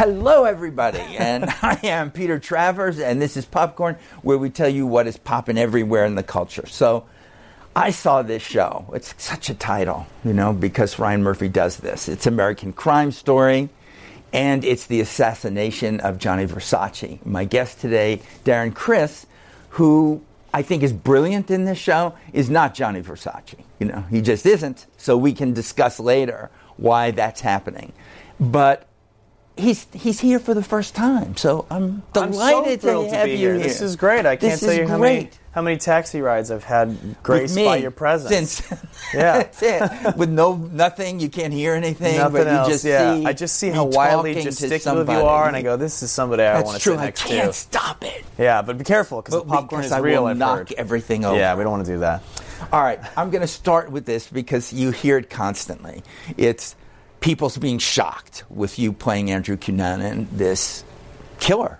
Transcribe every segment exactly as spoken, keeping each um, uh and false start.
Hello, everybody, and I am Peter Travers, and this is Popcorn, where we tell you what is popping everywhere in the culture. So I saw this show. It's such a title, you know, because Ryan Murphy does this. It's American Crime Story, and it's The Assassination of Gianni Versace. My guest today, Darren Criss, who I think is brilliant in this show, is not Gianni Versace. You know, he just isn't, so we can discuss later why that's happening. But He's he's here for the first time, so I'm delighted I'm so thrilled to have to be you here. here. This is great. I can't tell you how many, how many taxi rides I've had graced by your presence. Since yeah, that's it. With no nothing, you can't hear anything. Nothing but else. You just yeah, see I just see how wildly gesticulative you are, and I go, "This is somebody I want to sit next to." That's true. I can't stop it. Yeah, but be careful because the popcorn is real. I will knock everything over. Yeah, we don't want to do that. All right, I'm going to start with this because you hear it constantly. It's people's being shocked with you playing Andrew Cunanan, this killer.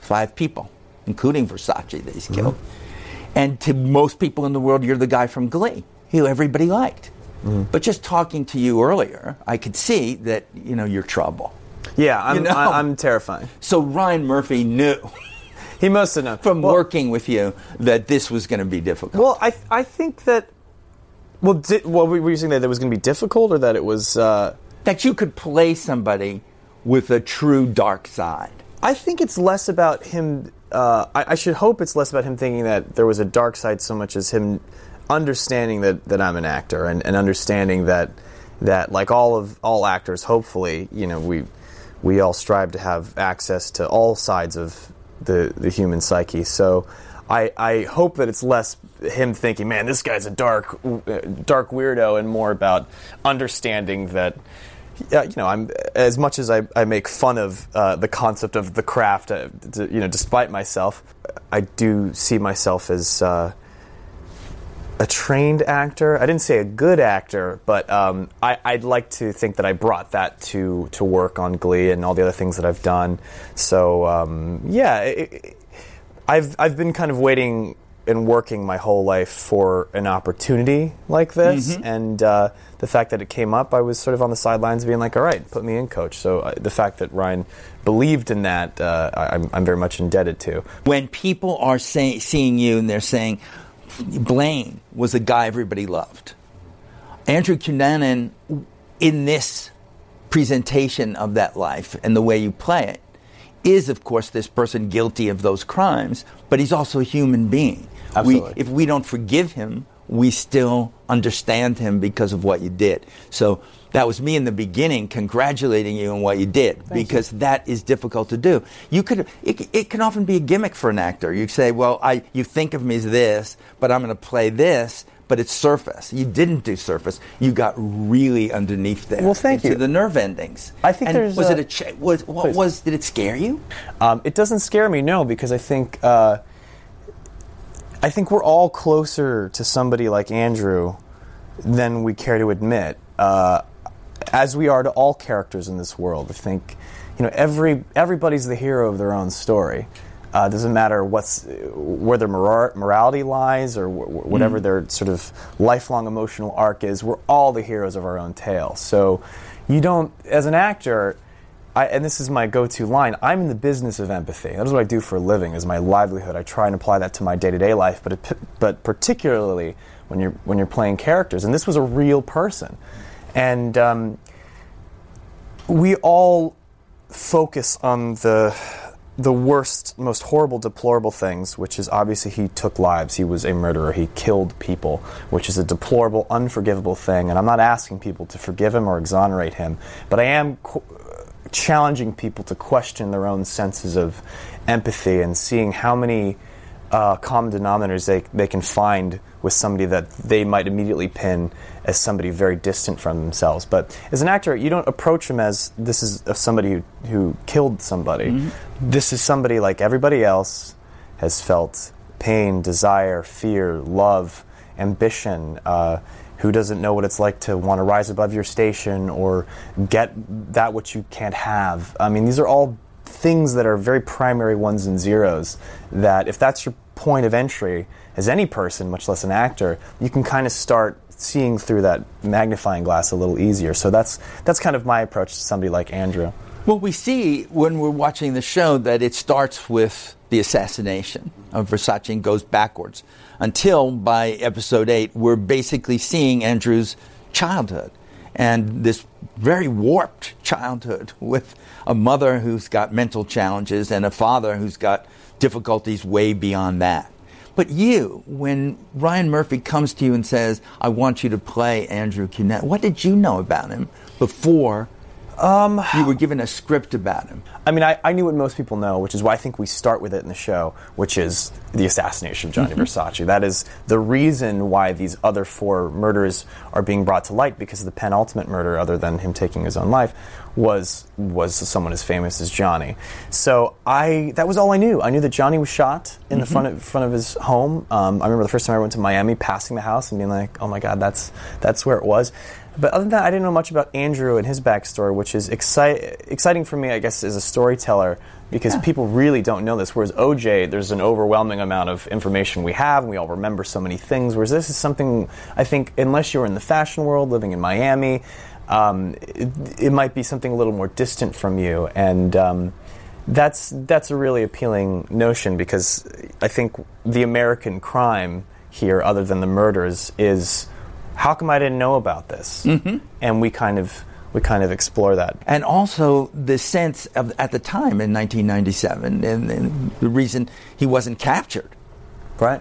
Five people, including Versace, that he's killed. Mm-hmm. And to most people in the world, you're the guy from Glee, who everybody liked. Mm-hmm. But just talking to you earlier, I could see that, you know, you're trouble. Yeah, I'm, you know? I, I'm terrifying. So Ryan Murphy knew. He must have known. From well, working with you, that this was going to be difficult. Well, I I think that... Well, di- well were you saying that it was going to be difficult, or that it was... Uh, that you could play somebody with a true dark side. I think it's less about him... Uh, I, I should hope it's less about him thinking that there was a dark side so much as him understanding that, that I'm an actor and, and understanding that, that like all of all actors, hopefully, you know, we we all strive to have access to all sides of the, the human psyche. So I, I hope that it's less him thinking, man, this guy's a dark dark weirdo, and more about understanding that... Yeah, you know, I'm as much as I, I make fun of uh, the concept of the craft. Uh, d- you know, despite myself, I do see myself as uh, a trained actor. I didn't say a good actor, but um, I, I'd like to think that I brought that to to work on Glee and all the other things that I've done. So um, yeah, it, it, I've I've been kind of waiting and working my whole life for an opportunity like this, mm-hmm. and uh, the fact that it came up, I was sort of on the sidelines being like, all right, put me in, coach. So uh, the fact that Ryan believed in that, uh, I'm, I'm very much indebted to. When people are say- seeing you and they're saying, Blaine was a guy everybody loved. Andrew Cunanan, in this presentation of that life and the way you play it, is, of course, this person guilty of those crimes, but he's also a human being. Absolutely. We, if we don't forgive him, we still understand him because of what you did. So that was me in the beginning congratulating you on what you did. Thank because you. That is difficult to do. You could it, it can often be a gimmick for an actor. You say, well, I you think of me as this, but I'm going to play this, but it's surface. You didn't do surface. You got really underneath there. Well, thank into you. The nerve endings. I think and there's was a, it a was what please. was did it scare you? Um, it doesn't scare me, no, because I think uh, I think we're all closer to somebody like Andrew than we care to admit, uh, as we are to all characters in this world. I think, you know, every everybody's the hero of their own story. It uh, doesn't matter what's where their mora- morality lies or wh- whatever mm. their sort of lifelong emotional arc is. We're all the heroes of our own tale. So you don't, as an actor, I, and this is my go-to line, I'm in the business of empathy. That is what I do for a living, is my livelihood. I try and apply that to my day-to-day life, but it, but particularly when you're when you're playing characters. And this was a real person. And um, we all focus on the... the worst, most horrible, deplorable things, which is obviously he took lives, he was a murderer, he killed people, which is a deplorable, unforgivable thing, and I'm not asking people to forgive him or exonerate him, but I am qu- challenging people to question their own senses of empathy and seeing how many uh, common denominators they, they can find with somebody that they might immediately pin as somebody very distant from themselves. But as an actor, you don't approach him as this is somebody who, who killed somebody. Mm-hmm. This is somebody like everybody else has felt pain, desire, fear, love, ambition, uh, who doesn't know what it's like to want to rise above your station or get that which you can't have. I mean, these are all things that are very primary ones and zeros that if that's your point of entry as any person, much less an actor, you can kind of start seeing through that magnifying glass a little easier. So that's that's kind of my approach to somebody like Andrew. Well, we see when we're watching the show that it starts with the assassination of Versace and goes backwards until by episode eight, we're basically seeing Andrew's childhood and this very warped childhood with a mother who's got mental challenges and a father who's got difficulties way beyond that. But you, when Ryan Murphy comes to you and says, I want you to play Andrew Cunanan, what did you know about him before um, you were given a script about him? I mean, I, I knew what most people know, which is why I think we start with it in the show, which is the assassination of Gianni Versace. That is the reason why these other four murders are being brought to light, because the penultimate murder, other than him taking his own life, was was someone as famous as Gianni. So I that was all I knew. I knew that Gianni was shot in mm-hmm. the front of, front of his home. Um, I remember the first time I went to Miami, passing the house and being like, oh my God, that's that's where it was. But other than that, I didn't know much about Andrew and his backstory, which is exci- exciting for me, I guess, as a storyteller, because yeah. people really don't know this. Whereas O J, there's an overwhelming amount of information we have, and we all remember so many things. Whereas this is something, I think, unless you were in the fashion world, living in Miami, Um, it, it might be something a little more distant from you, and um, that's that's a really appealing notion, because I think the American crime here, other than the murders, is how come I didn't know about this? Mm-hmm. And we kind of we kind of explore that, and also the sense of at the time in nineteen ninety-seven, and, and the reason he wasn't captured, right?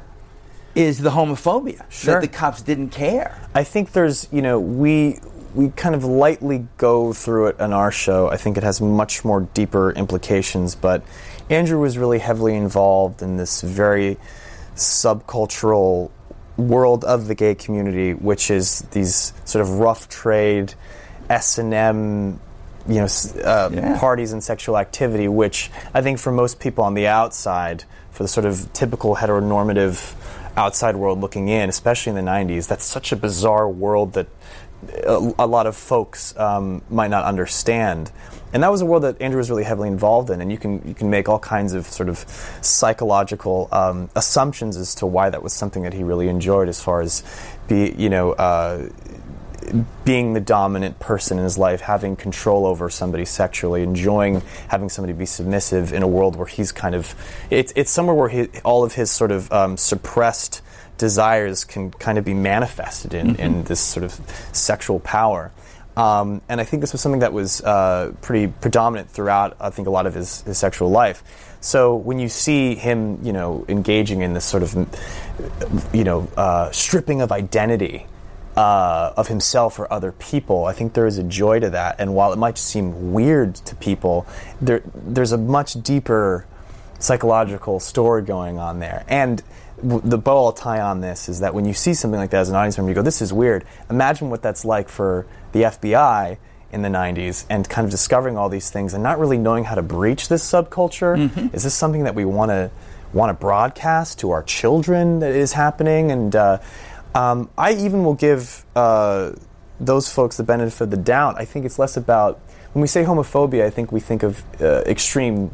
Is the homophobia sure. that the cops didn't care? I think there's you know we. We kind of lightly go through it on our show. I think it has much more deeper implications, but Andrew was really heavily involved in this very subcultural world of the gay community, which is these sort of rough trade, S and M, you know, uh, yeah. parties and sexual activity, which I think for most people on the outside, for the sort of typical heteronormative outside world looking in, especially in the nineties, that's such a bizarre world that A, a lot of folks um, might not understand, and that was a world that Andrew was really heavily involved in. And you can you can make all kinds of sort of psychological um, assumptions as to why that was something that he really enjoyed, as far as be you know uh, being the dominant person in his life, having control over somebody sexually, enjoying having somebody be submissive in a world where he's kind of it's it's somewhere where he, all of his sort of um, suppressed desires can kind of be manifested in, mm-hmm. in this sort of sexual power. Um, and I think this was something that was uh, pretty predominant throughout, I think, a lot of his, his sexual life. So when you see him, you know, engaging in this sort of, you know, uh, stripping of identity uh, of himself or other people, I think there is a joy to that. And while it might seem weird to people, there there's a much deeper psychological story going on there. And the bow I'll tie on this is that when you see something like that as an audience member, you go, this is weird. Imagine what that's like for the F B I in the nineties and kind of discovering all these things and not really knowing how to breach this subculture. Mm-hmm. Is this something that we want to want to broadcast to our children that is happening? And uh, um, I even will give uh, those folks the benefit of the doubt. I think it's less about... When we say homophobia, I think we think of uh, extreme...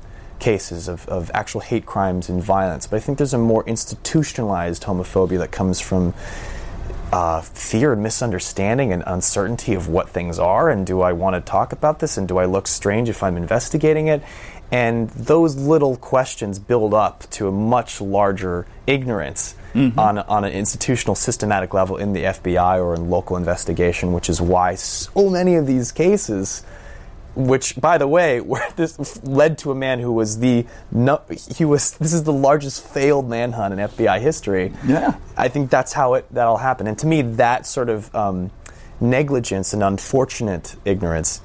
cases of, of actual hate crimes and violence. But I think there's a more institutionalized homophobia that comes from uh, fear and misunderstanding and uncertainty of what things are, and do I want to talk about this, and do I look strange if I'm investigating it? And those little questions build up to a much larger ignorance mm-hmm. on, on an institutional, systematic level in the F B I or in local investigation, which is why so many of these cases... Which, by the way, where this led to a man who was the no, he was this is the largest failed manhunt in F B I history. Yeah, I think that's how it that'll happen. And to me, that sort of um, negligence and unfortunate ignorance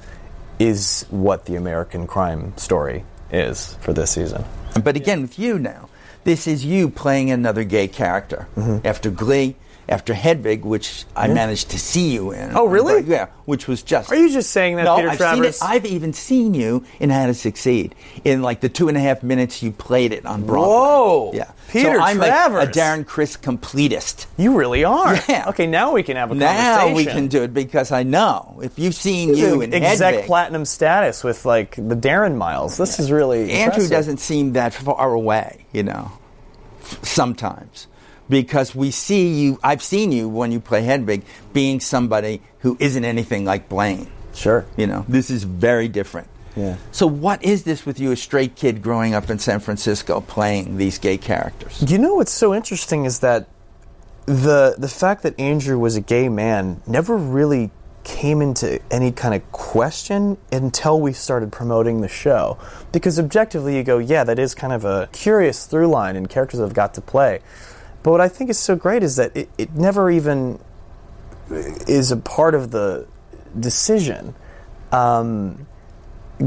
is what the American crime story is for this season. But again, with you now, this is you playing another gay character mm-hmm. after Glee. After Hedwig, which I yeah. managed to see you in. Oh, really? Yeah, which was just... Are you just saying that, no, Peter I've Travers? No, I've even seen you in How to Succeed, in like the two and a half minutes you played it on Broadway. Whoa! Yeah. Peter so I'm Travers! I'm like a Darren Criss completist. You really are. Yeah. Okay, now we can have a now conversation. Now we can do it, because I know. If you've seen He's you in Hedwig... Exec platinum status with, like, the Darren miles. This yeah. is really Andrew impressive. Doesn't seem that far away, you know, sometimes. Because we see you, I've seen you when you play Hedwig being somebody who isn't anything like Blaine. Sure. You know, this is very different. Yeah. So what is this with you, a straight kid growing up in San Francisco, playing these gay characters? You know what's so interesting is that the the fact that Andrew was a gay man never really came into any kind of question until we started promoting the show. Because objectively you go, yeah, that is kind of a curious through line and characters I've got to play. But what I think is so great is that it, it never even is a part of the decision. Um,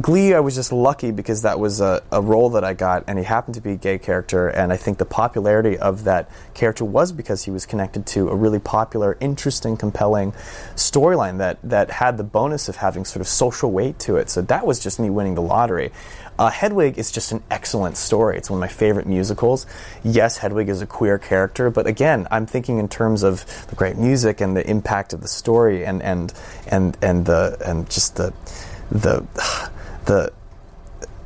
Glee, I was just lucky because that was a, a role that I got, and he happened to be a gay character, and I think the popularity of that character was because he was connected to a really popular, interesting, compelling storyline that, that had the bonus of having sort of social weight to it. So that was just me winning the lottery. Uh, Hedwig is just an excellent story. It's one of my favorite musicals. Yes, Hedwig is a queer character, but again, I'm thinking in terms of the great music and the impact of the story and and and, and the and just the the the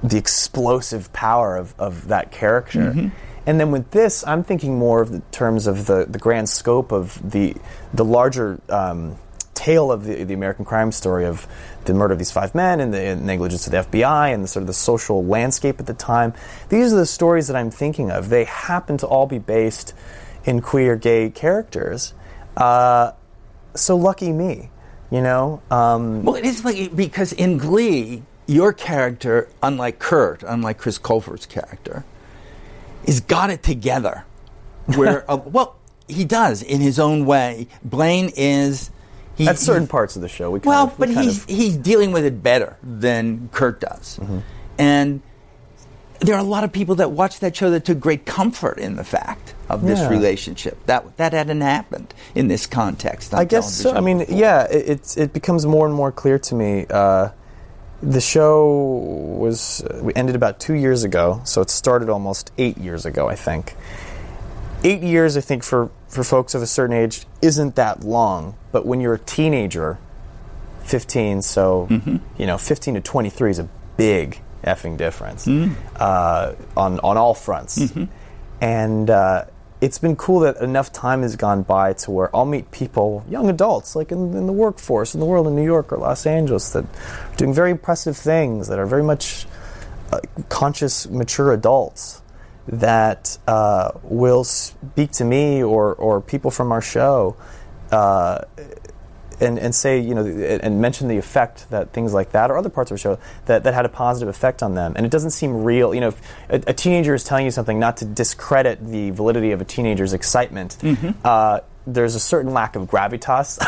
the explosive power of, of that character. Mm-hmm. And then with this, I'm thinking more of the terms of the, the grand scope of the the larger um, tale of the, the American Crime Story, of the murder of these five men and the negligence of the F B I and the sort of the social landscape at the time. These are the stories that I'm thinking of. They happen to all be based in queer gay characters. Uh, so lucky me, you know? Um, well, it is lucky because in Glee, your character, unlike Kurt, unlike Chris Colfert's character, is got it together. Where uh, well, he does in his own way. Blaine is he, at certain he, parts of the show. We kind well, of, we but kind he's of... he's dealing with it better than Kurt does, mm-hmm. and there are a lot of people that watched that show that took great comfort in the fact of this yeah. relationship that that hadn't happened in this context. On I guess so. I mean, before. yeah, it, it's it becomes more and more clear to me. Uh, The show was uh, we ended about two years ago, so it started almost eight years ago, I think. Eight years, I think, for, for folks of a certain age isn't that long, but when you're a teenager, fifteen, so, mm-hmm. you know, fifteen to twenty-three is a big effing difference mm-hmm. uh, on, on all fronts. Mm-hmm. And uh, it's been cool that enough time has gone by to where I'll meet people, young adults, like in, in the workforce, in the world, in New York or Los Angeles, that are doing very impressive things, that are very much uh, conscious, mature adults that uh, will speak to me or, or people from our show uh, and, and say, you know, and mention the effect that things like that or other parts of the show that, that had a positive effect on them. And it doesn't seem real. You know, if a, a teenager is telling you something, not to discredit the validity of a teenager's excitement. Mm-hmm. Uh, there's a certain lack of gravitas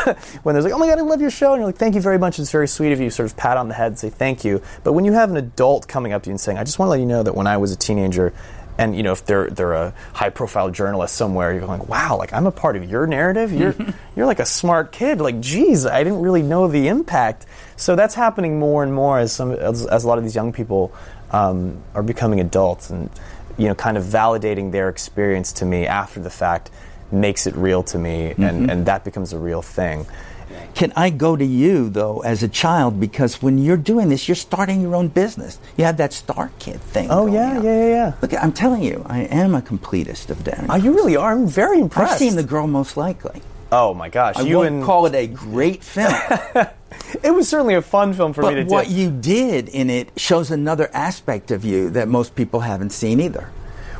when there's like, oh my God, I love your show. And you're like, thank you very much. It's very sweet of you. Sort of pat on the head and say thank you. But when you have an adult coming up to you and saying, I just want to let you know that when I was a teenager, and, you know, if they're they're a high-profile journalist somewhere, you're going, wow, like, I'm a part of your narrative? You're you're like a smart kid. Like, geez, I didn't really know the impact. So that's happening more and more as some as, as a lot of these young people um, are becoming adults and, you know, kind of validating their experience to me after the fact makes it real to me, mm-hmm. and, and that becomes a real thing. Can I go to you, though, as a child? Because when you're doing this, you're starting your own business. You have that StarKid thing. Oh, yeah, on. yeah, yeah, yeah. Look, I'm telling you, I am a completist of Darren. Oh, you really are? I'm very impressed. I've seen The Girl Most Likely. Oh, my gosh. I you wouldn't and... call it a great film. It was certainly a fun film for but me to do. But what you did in it shows another aspect of you that most people haven't seen either.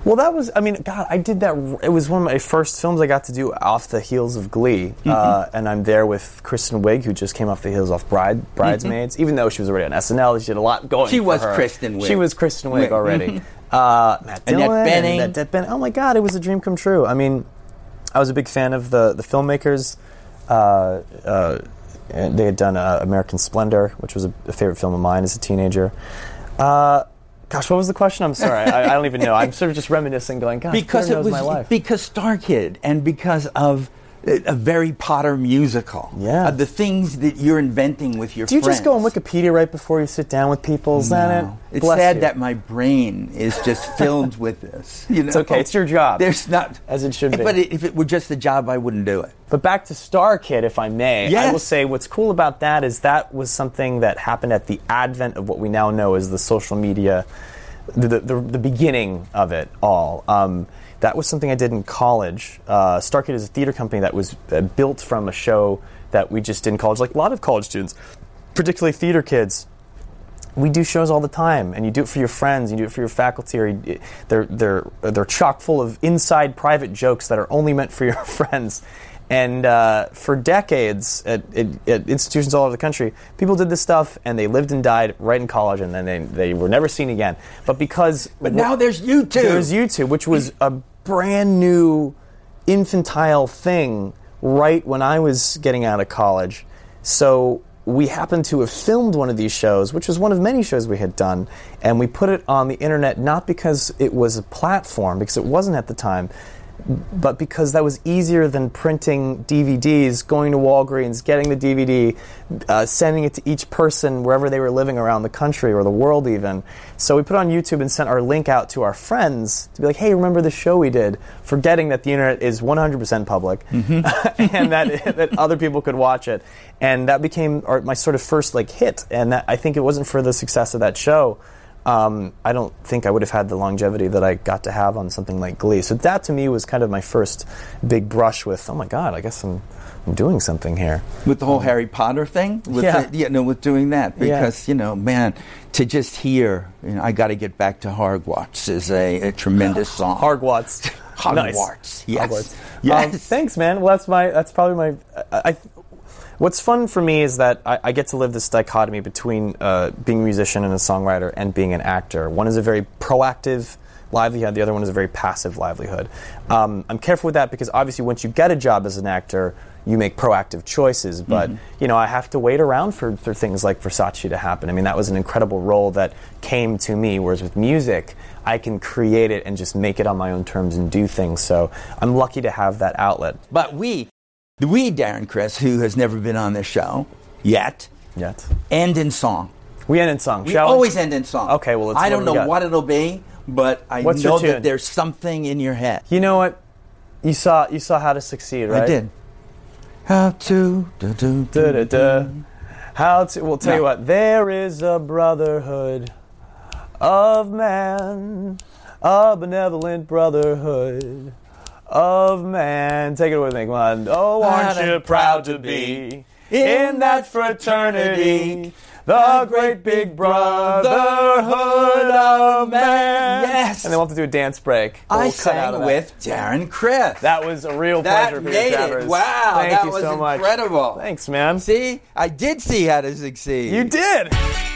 Well, that was, I mean, God, I did that, it was one of my first films I got to do off the heels of Glee, mm-hmm. uh, and I'm there with Kristen Wiig, who just came off the heels off Bride, Bridesmaids, mm-hmm. even though she was already on S N L, she had a lot going she for was her. Kristen Wiig. She was Kristen Wiig already. Mm-hmm. Uh, Matt Dillon, Annette Bening. Ben- oh my God, it was a dream come true. I mean, I was a big fan of the, the filmmakers. Uh, uh, they had done uh, American Splendor, which was a, a favorite film of mine as a teenager. Uh... Gosh, what was the question? I'm sorry. I, I don't even know. I'm sort of just reminiscing, going, God, because it was my life. Because StarKid and because of A Very Potter Musical. Yeah. Uh, the things that you're inventing with your friends. Do you friends. just go on Wikipedia right before you sit down with people? Is no. that it? It's Bless sad you. that my brain is just filled with this. You know? It's okay. It's your job. There's not... As it should be. But if it were just the job, I wouldn't do it. But back to StarKid, if I may. Yes. I will say what's cool about that is that was something that happened at the advent of what we now know as the social media... The, the, the, the beginning of it all. Um... That was something I did in college. Uh, StarKid is a theater company that was uh, built from a show that we just did in college. Like a lot of college students, particularly theater kids, we do shows all the time, and you do it for your friends, you do it for your faculty, or you, they're they're they're chock full of inside private jokes that are only meant for your friends. And uh, for decades, at, at, at institutions all over the country, people did this stuff, and they lived and died right in college, and then they, they were never seen again. But because... But now wh- there's YouTube! There's YouTube, which was a brand new, infantile thing right when I was getting out of college. So we happened to have filmed one of these shows, which was one of many shows we had done, and we put it on the internet not because it was a platform, because it wasn't at the time, but because that was easier than printing D V Ds, going to Walgreens, getting the D V D, uh, sending it to each person wherever they were living around the country or the world even. So we put on YouTube and sent our link out to our friends to be like, hey, remember the show we did? Forgetting that the internet is one hundred percent public, mm-hmm. and that that other people could watch it. And that became our, my sort of first like hit. And that, I think it wasn't for the success of that show, Um, I don't think I would have had the longevity that I got to have on something like Glee. So that, to me, was kind of my first big brush with, oh, my God, I guess I'm, I'm doing something here. With the whole um, Harry Potter thing? With yeah. The, you know, with doing that. Because, yeah. you know, man, to just hear, you know, I got to get back to Hogwarts is a, a tremendous song. Hogwarts. Hogwarts. Nice. Yes. Hogwarts. Yes. Um, thanks, man. Well, that's my. That's probably my... I, I, What's fun for me is that I, I get to live this dichotomy between uh, being a musician and a songwriter and being an actor. One is a very proactive livelihood. The other one is a very passive livelihood. Um, I'm careful with that because obviously once you get a job as an actor, you make proactive choices. But, mm-hmm. you know, I have to wait around for, for things like Versace to happen. I mean, that was an incredible role that came to me, whereas with music, I can create it and just make it on my own terms and do things. So I'm lucky to have that outlet. But we... We, Darren Criss, who has never been on this show yet, yet, end in song. We end in song. We Shall always we? end in song. Okay, well, it's I don't know got. what it'll be, but I What's know that there's something in your head. You know what? You saw you saw How to Succeed, right? I did. How to do do do do. do. How to? Well, tell no. you what. There is a brotherhood of man, a benevolent brotherhood. Of man, take it away, Nick. Oh, aren't you proud to be in that fraternity, the great big brotherhood of man? Yes. And then we'll have to do a dance break. We'll I sang with Darren Criss. That was a real that pleasure, Peter Travers. Wow, Thank that you was so incredible. Much. Thanks, man. See, I did see How to Succeed. You did.